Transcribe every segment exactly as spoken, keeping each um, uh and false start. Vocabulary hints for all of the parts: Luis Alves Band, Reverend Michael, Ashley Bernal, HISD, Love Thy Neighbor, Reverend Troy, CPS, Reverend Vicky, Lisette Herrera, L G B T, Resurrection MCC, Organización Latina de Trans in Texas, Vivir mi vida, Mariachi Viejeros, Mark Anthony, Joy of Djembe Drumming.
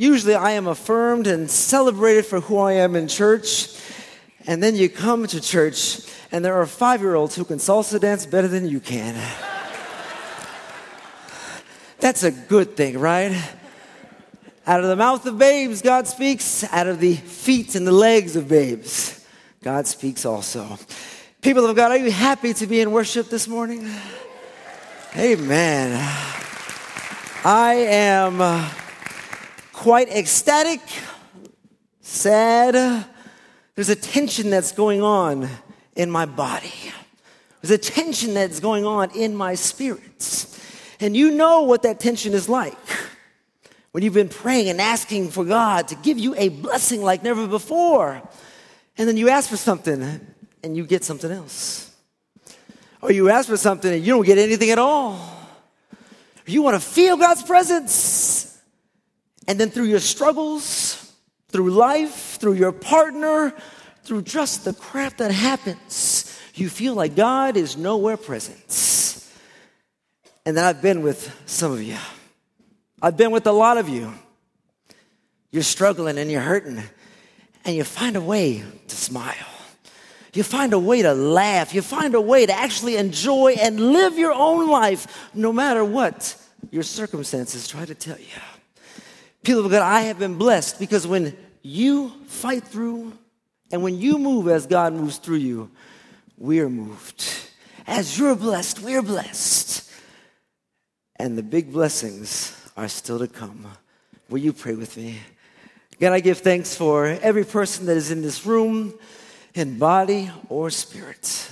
Usually I am affirmed and celebrated for who I am in church. And then you come to church, and there are five-year-olds who can salsa dance better than you can. That's a good thing, right? Out of the mouth of babes, God speaks. Out of the feet and the legs of babes, God speaks also. People of God, are you happy to be in worship this morning? Amen. I am quite ecstatic, sad. There's a tension that's going on in my body. There's a tension that's going on in my spirit. And you know what that tension is like when you've been praying and asking for God to give you a blessing like never before. And then you ask for something and you get something else. Or you ask for something and you don't get anything at all. You want to feel God's presence. And then through your struggles, through life, through your partner, through just the crap that happens, you feel like God is nowhere present. And then I've been with some of you. I've been with a lot of you. You're struggling and you're hurting. And you find a way to smile. You find a way to laugh. You find a way to actually enjoy and live your own life, no matter what your circumstances try to tell you. People of God, I have been blessed because when you fight through and when you move as God moves through you, we are moved. As you're blessed, we're blessed. And the big blessings are still to come. Will you pray with me? God, I give thanks for every person that is in this room, in body or spirit.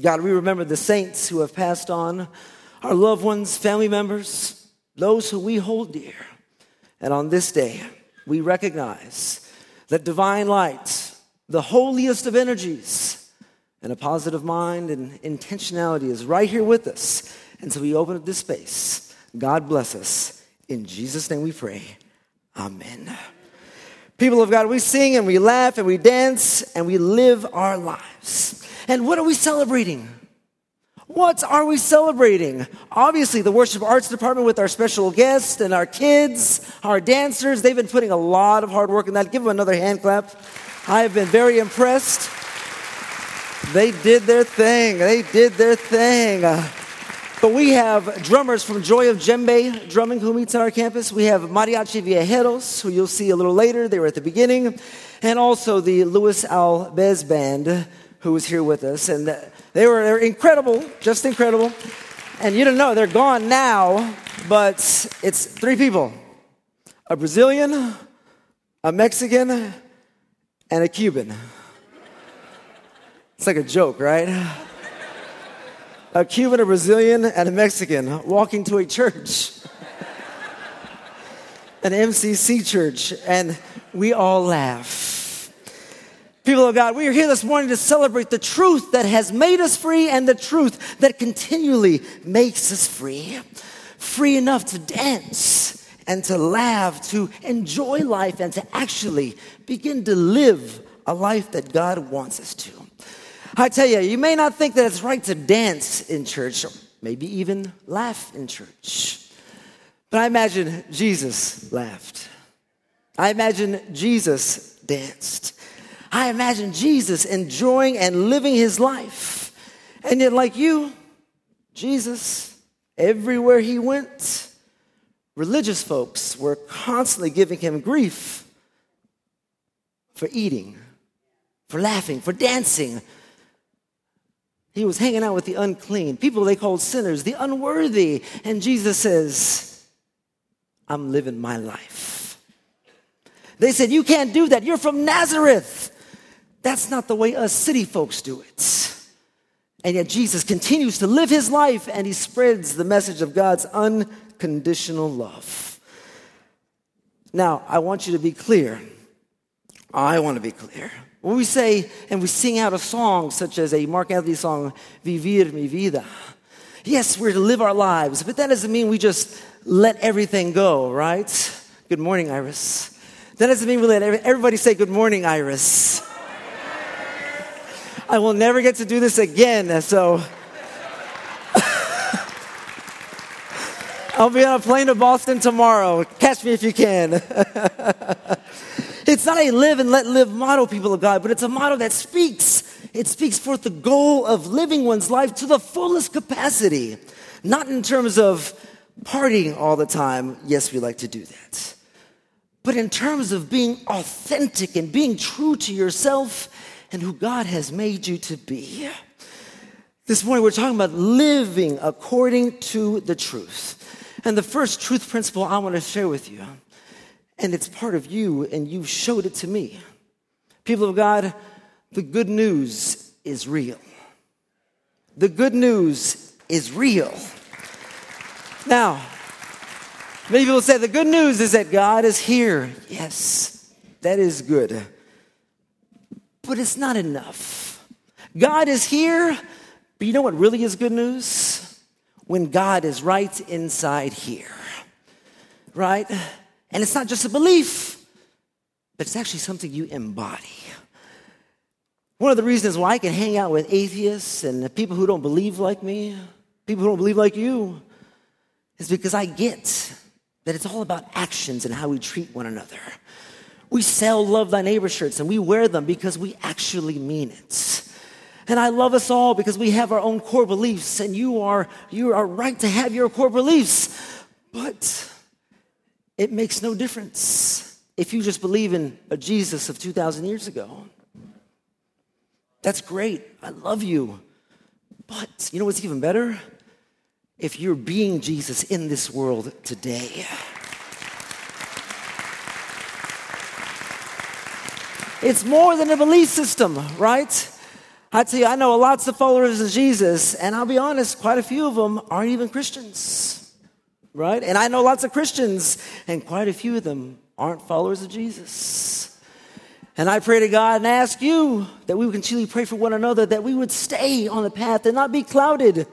God, we remember the saints who have passed on, our loved ones, family members, those who we hold dear. And on this day, we recognize that divine light, the holiest of energies, and a positive mind and intentionality is right here with us. And so we open up this space. God bless us. In Jesus' name we pray. Amen. People of God, we sing and we laugh and we dance and we live our lives. And what are we celebrating? What are we celebrating? Obviously, the worship arts department with our special guests and our kids, our dancers, they've been putting a lot of hard work in that. Give them another hand clap. I have been very impressed. They did their thing. They did their thing. But we have drummers from Joy of Djembe Drumming who meets on our campus. We have Mariachi Viejeros, who you'll see a little later. They were at the beginning. And also the Luis Alves Band, who was here with us. And they were, they were incredible, just incredible. And you don't know, they're gone now, but it's three people. A Brazilian, a Mexican, and a Cuban. It's like a joke, right? A Cuban, a Brazilian, and a Mexican walking to a church, an M C C church, and we all laugh. People of God, we are here this morning to celebrate the truth that has made us free and the truth that continually makes us free. Free enough to dance and to laugh, to enjoy life, and to actually begin to live a life that God wants us to. I tell you, you may not think that it's right to dance in church, or maybe even laugh in church. But I imagine Jesus laughed. I imagine Jesus danced. I imagine Jesus enjoying and living his life. And yet, like you, Jesus, everywhere he went, religious folks were constantly giving him grief for eating, for laughing, for dancing. He was hanging out with the unclean, people they called sinners, the unworthy. And Jesus says, I'm living my life. They said, you can't do that. You're from Nazareth. That's not the way us city folks do it. And yet Jesus continues to live his life, and he spreads the message of God's unconditional love. Now, I want you to be clear. I want to be clear. When we say and we sing out a song such as a Mark Anthony song, Vivir mi vida, yes, we're to live our lives, but that doesn't mean we just let everything go, right? Good morning, Iris. That doesn't mean we let every, everybody say, good morning, Iris. I will never get to do this again, so I'll be on a plane to Boston tomorrow. Catch me if you can. It's not a live and let live model, people of God, but it's a model that speaks. It speaks forth the goal of living one's life to the fullest capacity, not in terms of partying all the time. Yes, we like to do that. But in terms of being authentic and being true to yourself and who God has made you to be. This morning we're talking about living according to the truth. And the first truth principle I want to share with you, and it's part of you and you showed it to me. People of God, the good news is real. The good news is real. Now, many people say the good news is that God is here. Yes, that is good. But it's not enough. God is here, but you know what really is good news? When God is right inside here, right? And it's not just a belief, but it's actually something you embody. One of the reasons why I can hang out with atheists and people who don't believe like me, people who don't believe like you, is because I get that it's all about actions and how we treat one another. We sell Love Thy Neighbor shirts and we wear them because we actually mean it. And I love us all because we have our own core beliefs, and you are, you are right to have your core beliefs. But it makes no difference if you just believe in a Jesus of two thousand years ago. That's great. I love you. But you know what's even better? If you're being Jesus in this world today. It's more than a belief system, right? I tell you, I know lots of followers of Jesus, and I'll be honest, quite a few of them aren't even Christians, right? And I know lots of Christians, and quite a few of them aren't followers of Jesus. And I pray to God and ask you that we would continually pray for one another, that we would stay on the path and not be clouded,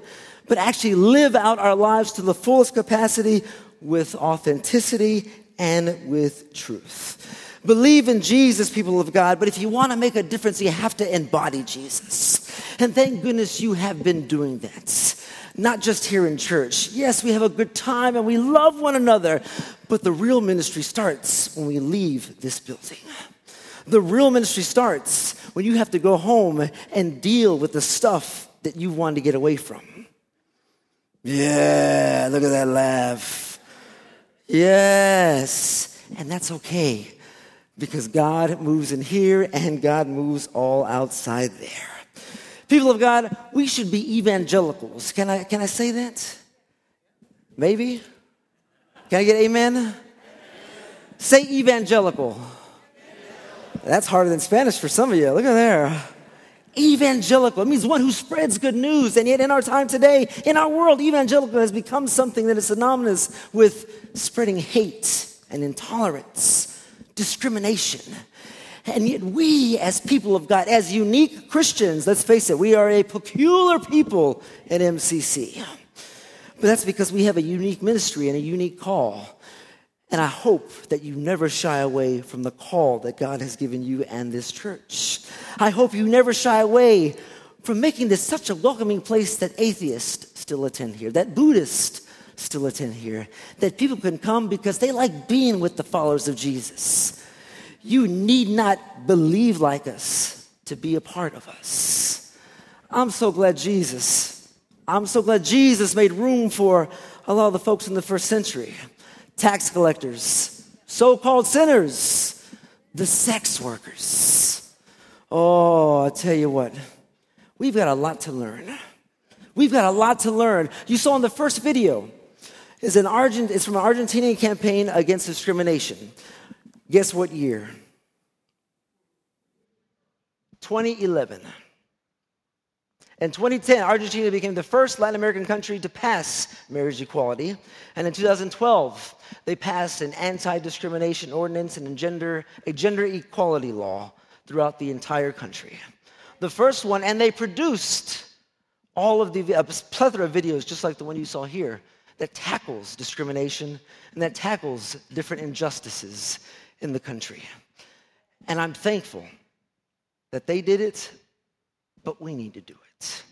but actually live out our lives to the fullest capacity with authenticity and with truth. Believe in Jesus, people of God, but if you want to make a difference, you have to embody Jesus. And thank goodness you have been doing that. Not just here in church. Yes, we have a good time and we love one another, but the real ministry starts when we leave this building. The real ministry starts when you have to go home and deal with the stuff that you wanted to get away from. Yeah, look at that laugh. Yes. And that's okay, because God moves in here and God moves all outside there. People of God, we should be evangelicals. Can I can I say that? Maybe? Can I get amen? Amen. Say evangelical. Amen. That's harder than Spanish for some of you. Look at there. Evangelical, it means one who spreads good news. And yet in our time today, in our world, evangelical has become something that is synonymous with spreading hate and intolerance, discrimination. And yet we, as people of God, as unique Christians, let's face it, we are a peculiar people at M C C. But that's because we have a unique ministry and a unique call. And I hope that you never shy away from the call that God has given you and this church. I hope you never shy away from making this such a welcoming place that atheists still attend here, that Buddhists still attend here, that people can come because they like being with the followers of Jesus. You need not believe like us to be a part of us. I'm so glad Jesus, I'm so glad Jesus made room for a lot of the folks in the first century. Tax collectors, so-called sinners, the sex workers. Oh, I tell you what, we've got a lot to learn. We've got a lot to learn. You saw in the first video, it's, an Argent, it's from an Argentinian campaign against discrimination. Guess what year? twenty eleven. In twenty ten, Argentina became the first Latin American country to pass marriage equality. And in two thousand twelve, they passed an anti-discrimination ordinance and a gender, a gender equality law throughout the entire country. The first one, and they produced all of the, a plethora of videos, just like the one you saw here, that tackles discrimination and that tackles different injustices in the country. And I'm thankful that they did it, but we need to do it.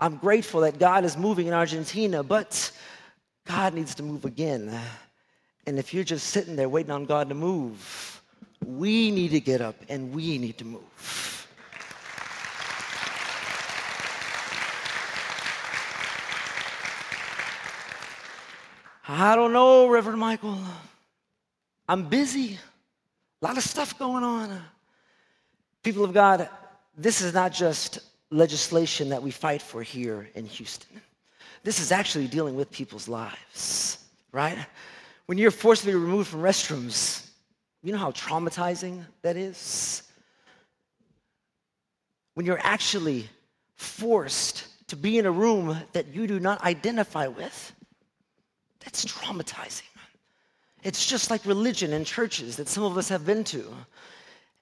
I'm grateful that God is moving in Argentina, but God needs to move again. And if you're just sitting there waiting on God to move, we need to get up and we need to move. I don't know, Reverend Michael. I'm busy. A lot of stuff going on. People of God, this is not just legislation that we fight for here in Houston. This is actually dealing with people's lives, right? When you're forcibly removed from restrooms, you know how traumatizing that is? When you're actually forced to be in a room that you do not identify with, that's traumatizing. It's just like religion and churches that some of us have been to.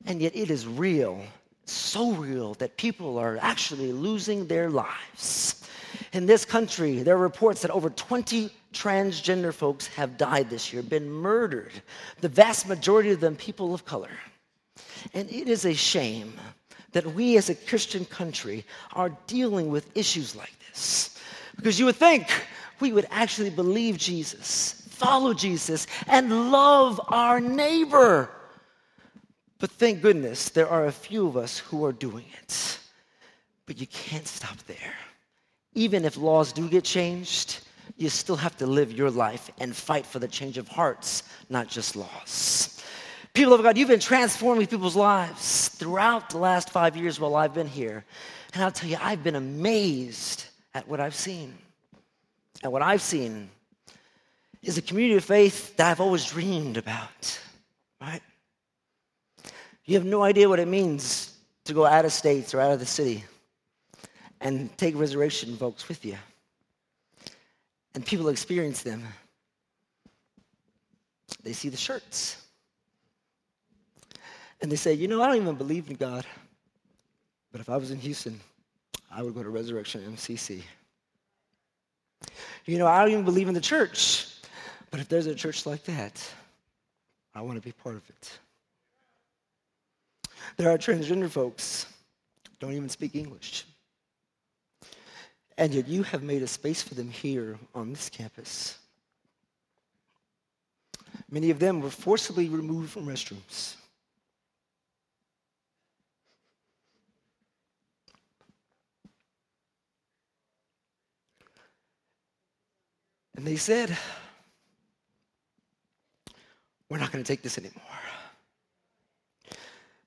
And yet it is real, so real that people are actually losing their lives. In this country, there are reports that over twenty transgender folks have died this year, been murdered, the vast majority of them people of color. And it is a shame that we as a Christian country are dealing with issues like this. Because you would think we would actually believe Jesus, follow Jesus, and love our neighbor. But thank goodness there are a few of us who are doing it. But you can't stop there. Even if laws do get changed, you still have to live your life and fight for the change of hearts, not just laws. People of God, you've been transforming people's lives throughout the last five years while I've been here. And I'll tell you, I've been amazed at what I've seen. And what I've seen is a community of faith that I've always dreamed about, right? You have no idea what it means to go out of states or out of the city and take resurrection folks with you. And people experience them. They see the shirts. And they say, you know, I don't even believe in God. But if I was in Houston, I would go to Resurrection M C C. You know, I don't even believe in the church. But if there's a church like that, I want to be part of it. There are transgender folks who don't even speak English. And yet you have made a space for them here on this campus. Many of them were forcibly removed from restrooms. And they said, we're not going to take this anymore.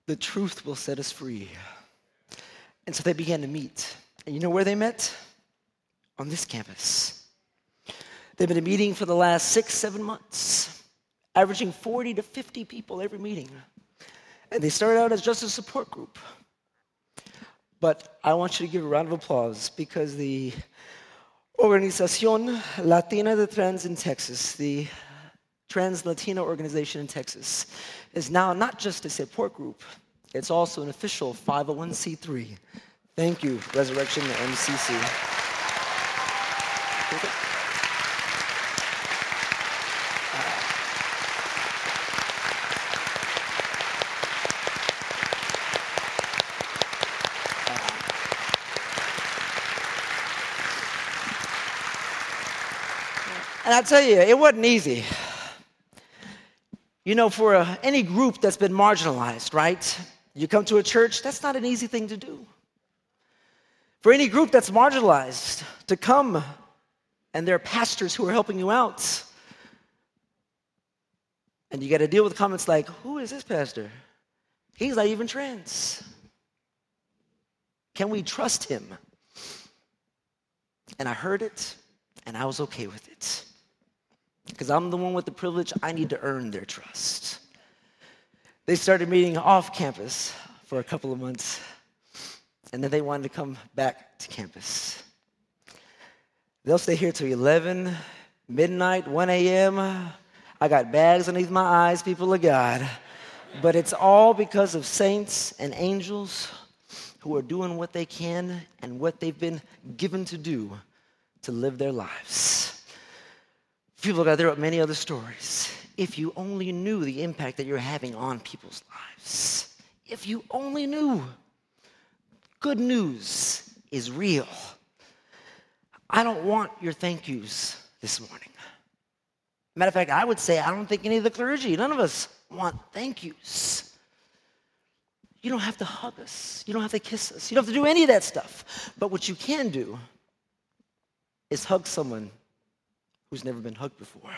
The truth will set us free. And so they began to meet. And you know where they met? On this campus. They've been meeting for the last six, seven months, averaging forty to fifty people every meeting. And they started out as just a support group. But I want you to give a round of applause because the Organización Latina de Trans in Texas, the Trans Latina Organization in Texas, is now not just a support group, it's also an official five oh one c three. Thank you, Resurrection M C C. And I tell you, it wasn't easy. You know, for uh, any group that's been marginalized, right? You come to a church, that's not an easy thing to do. For any group that's marginalized, to come and there are pastors who are helping you out, and you got to deal with comments like, who is this pastor? He's not even trans. Can we trust him? And I heard it, and I was okay with it. Because I'm the one with the privilege, I need to earn their trust. They started meeting off campus for a couple of months, and then they wanted to come back to campus. They'll stay here till eleven, midnight, one a m I got bags underneath my eyes, people of God. But it's all because of saints and angels who are doing what they can and what they've been given to do to live their lives. People of God, there are many other stories. If you only knew the impact that you're having on people's lives. If you only knew. Good news is real. I don't want your thank yous this morning. Matter of fact, I would say I don't think any of the clergy, none of us want thank yous. You don't have to hug us. You don't have to kiss us. You don't have to do any of that stuff. But what you can do is hug someone who's never been hugged before.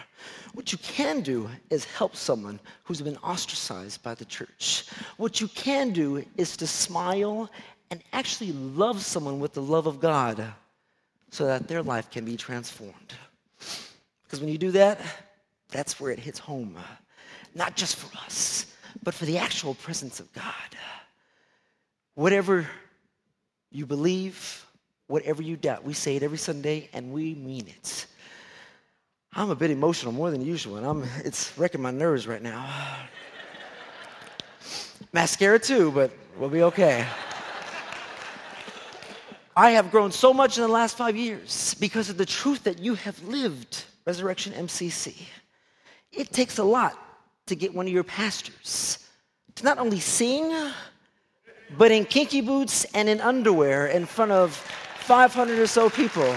What you can do is help someone who's been ostracized by the church. What you can do is to smile and actually love someone with the love of God so that their life can be transformed. Because when you do that, that's where it hits home. Not just for us, but for the actual presence of God. Whatever you believe, whatever you doubt, we say it every Sunday and we mean it. I'm a bit emotional, more than usual, and I'm, it's wrecking my nerves right now. Mascara too, but we'll be okay. I have grown so much in the last five years because of the truth that you have lived, Resurrection M C C. It takes a lot to get one of your pastors to not only sing, but in kinky boots and in underwear in front of five hundred or so people.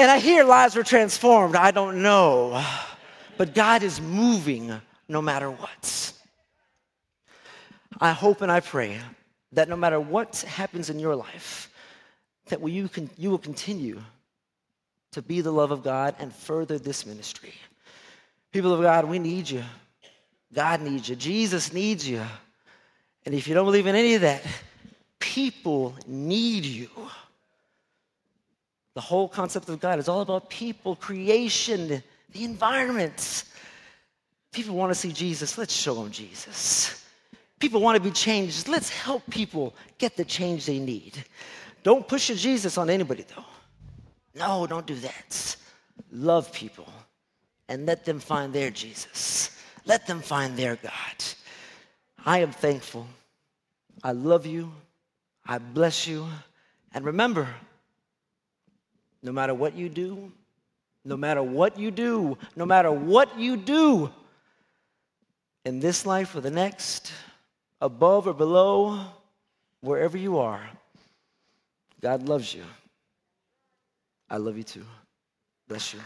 And I hear lives were transformed. I don't know. But God is moving no matter what. I hope and I pray that no matter what happens in your life, that you can, you will continue to be the love of God and further this ministry. People of God, we need you. God needs you. Jesus needs you. And if you don't believe in any of that, people need you. The whole concept of God is all about people, creation, the environment. People want to see Jesus. Let's show them Jesus. People want to be changed. Let's help people get the change they need. Don't push your Jesus on anybody, though. No, don't do that. Love people and let them find their Jesus. Let them find their God. I am thankful. I love you. I bless you. And remember, no matter what you do, no matter what you do, no matter what you do, in this life or the next, above or below, wherever you are, God loves you. I love you too. Bless you.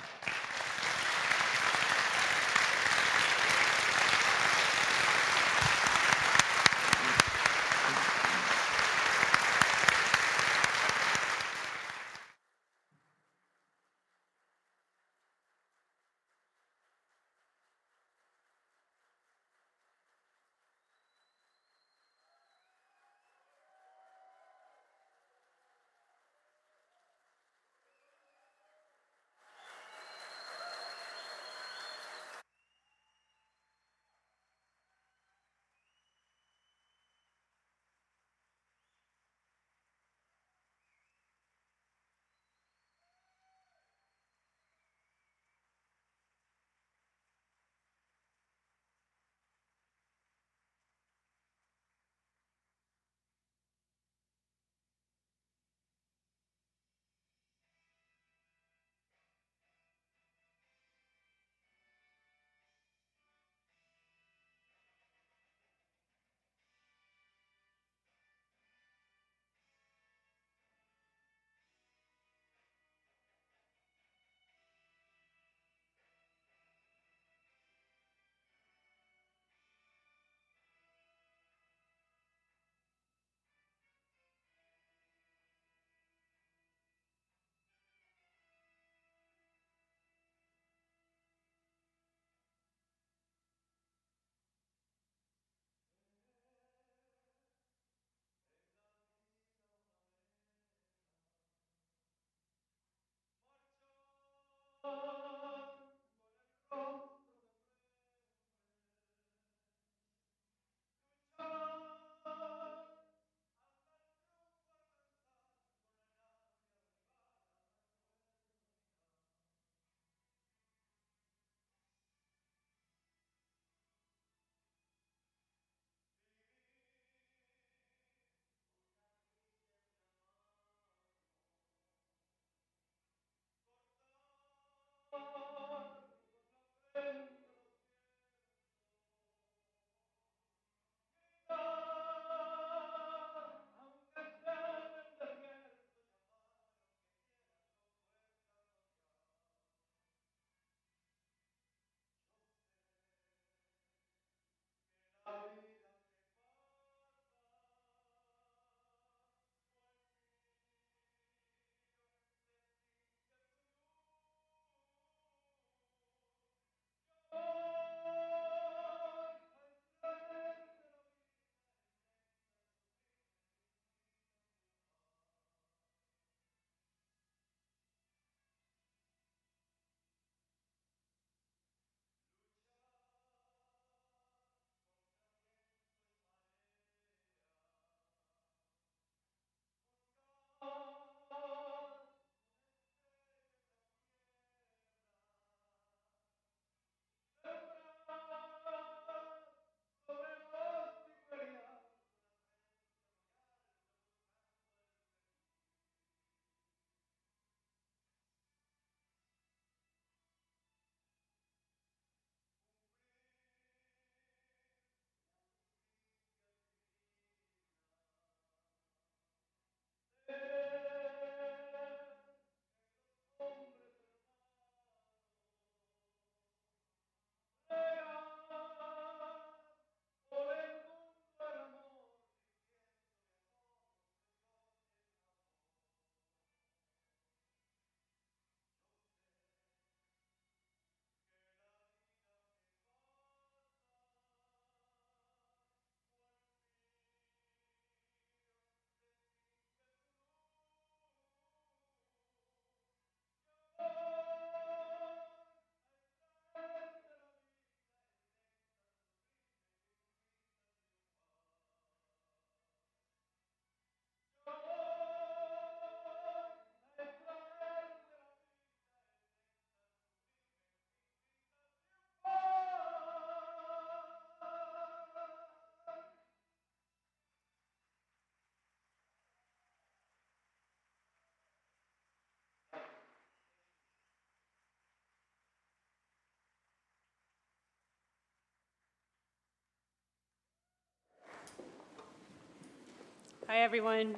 Hi, everyone.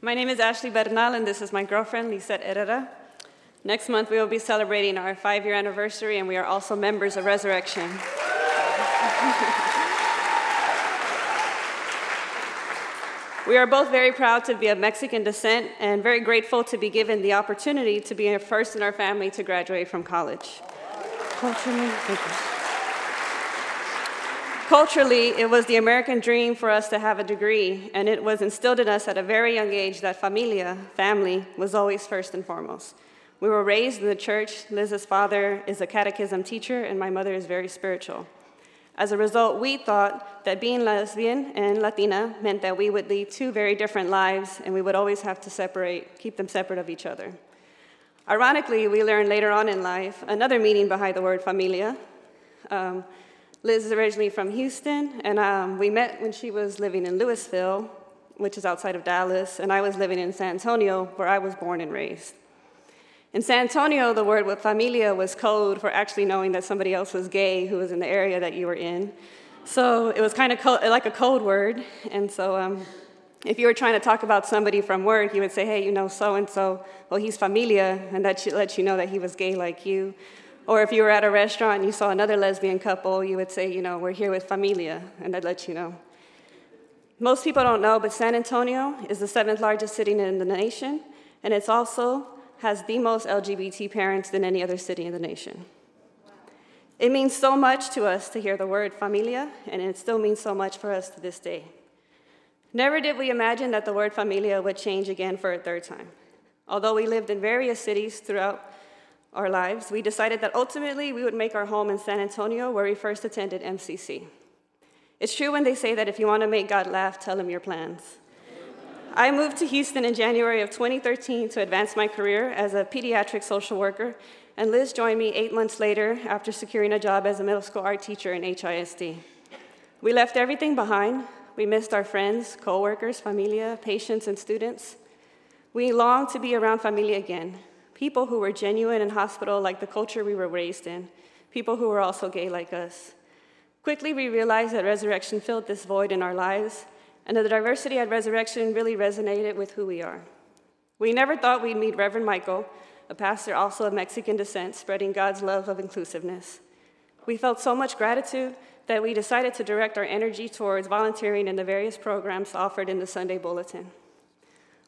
My name is Ashley Bernal, and this is my girlfriend, Lisette Herrera. Next month, we will be celebrating our five-year anniversary, and we are also members of Resurrection. We are both very proud to be of Mexican descent and very grateful to be given the opportunity to be the first in our family to graduate from college. Culturally, it was the American dream for us to have a degree, and it was instilled in us at a very young age that familia, family, was always first and foremost. We were raised in the church. Liz's father is a catechism teacher, and my mother is very spiritual. As a result, we thought that being lesbian and Latina meant that we would lead two very different lives, and we would always have to separate, keep them separate of each other. Ironically, we learned later on in life another meaning behind the word familia. Um, Liz is originally from Houston, and um, we met when she was living in Louisville, which is outside of Dallas, and I was living in San Antonio, where I was born and raised. In San Antonio, the word familia was code for actually knowing that somebody else was gay who was in the area that you were in. So it was kind of co- like a code word, and so um, if you were trying to talk about somebody from work, you would say, hey, you know so-and-so, well, he's familia, and that should let you know that he was gay like you. Or if you were at a restaurant and you saw another lesbian couple, you would say, you know, we're here with familia, and I'd let you know. Most people don't know, but San Antonio is the seventh largest city in the nation, and it also has the most L G B T parents than any other city in the nation. It means so much to us to hear the word familia, and it still means so much for us to this day. Never did we imagine that the word familia would change again for a third time. Although we lived in various cities throughout our lives, we decided that ultimately we would make our home in San Antonio, where we first attended M C C. It's true when they say that if you want to make God laugh, tell him your plans. I moved to Houston in January of twenty thirteen to advance my career as a pediatric social worker, and Liz joined me eight months later after securing a job as a middle school art teacher in H I S D. We left everything behind. We missed our friends, co-workers, familia, patients, and students. We longed to be around familia again. People who were genuine in hospital like the culture we were raised in, people who were also gay like us. Quickly, we realized that Resurrection filled this void in our lives, and that the diversity at Resurrection really resonated with who we are. We never thought we'd meet Reverend Michael, a pastor also of Mexican descent, spreading God's love of inclusiveness. We felt so much gratitude that we decided to direct our energy towards volunteering in the various programs offered in the Sunday Bulletin.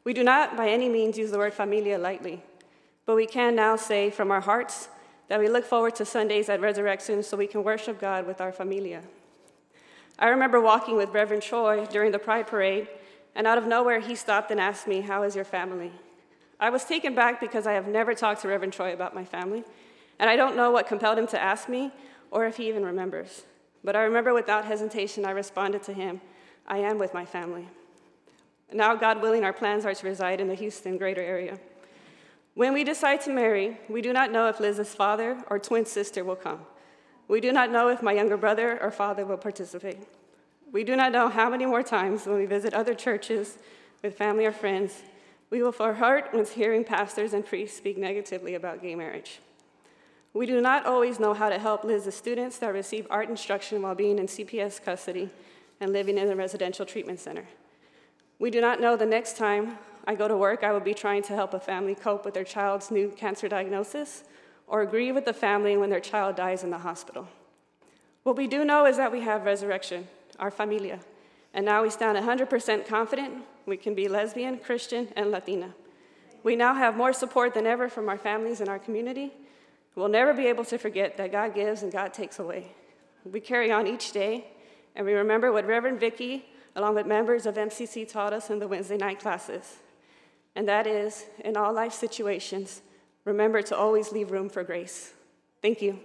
We do not, by any means, use the word familia lightly. But we can now say from our hearts that we look forward to Sundays at Resurrection so we can worship God with our familia. I remember walking with Reverend Troy during the Pride Parade, and out of nowhere he stopped and asked me, how is your family? I was taken back because I have never talked to Reverend Troy about my family, and I don't know what compelled him to ask me or if he even remembers. But I remember without hesitation I responded to him, I am with my family. Now, God willing, our plans are to reside in the Houston greater area. When we decide to marry, we do not know if Liz's father or twin sister will come. We do not know if my younger brother or father will participate. We do not know how many more times when we visit other churches with family or friends, we will fall hurt when hearing pastors and priests speak negatively about gay marriage. We do not always know how to help Liz's students that receive art instruction while being in C P S custody and living in a residential treatment center. We do not know the next time I go to work, I will be trying to help a family cope with their child's new cancer diagnosis or agree with the family when their child dies in the hospital. What we do know is that we have Resurrection, our familia, and now we stand one hundred percent confident we can be lesbian, Christian, and Latina. We now have more support than ever from our families and our community. We'll never be able to forget that God gives and God takes away. We carry on each day, and we remember what Reverend Vicky, along with members of M C C, taught us in the Wednesday night classes. And that is, in all life situations, remember to always leave room for grace. Thank you.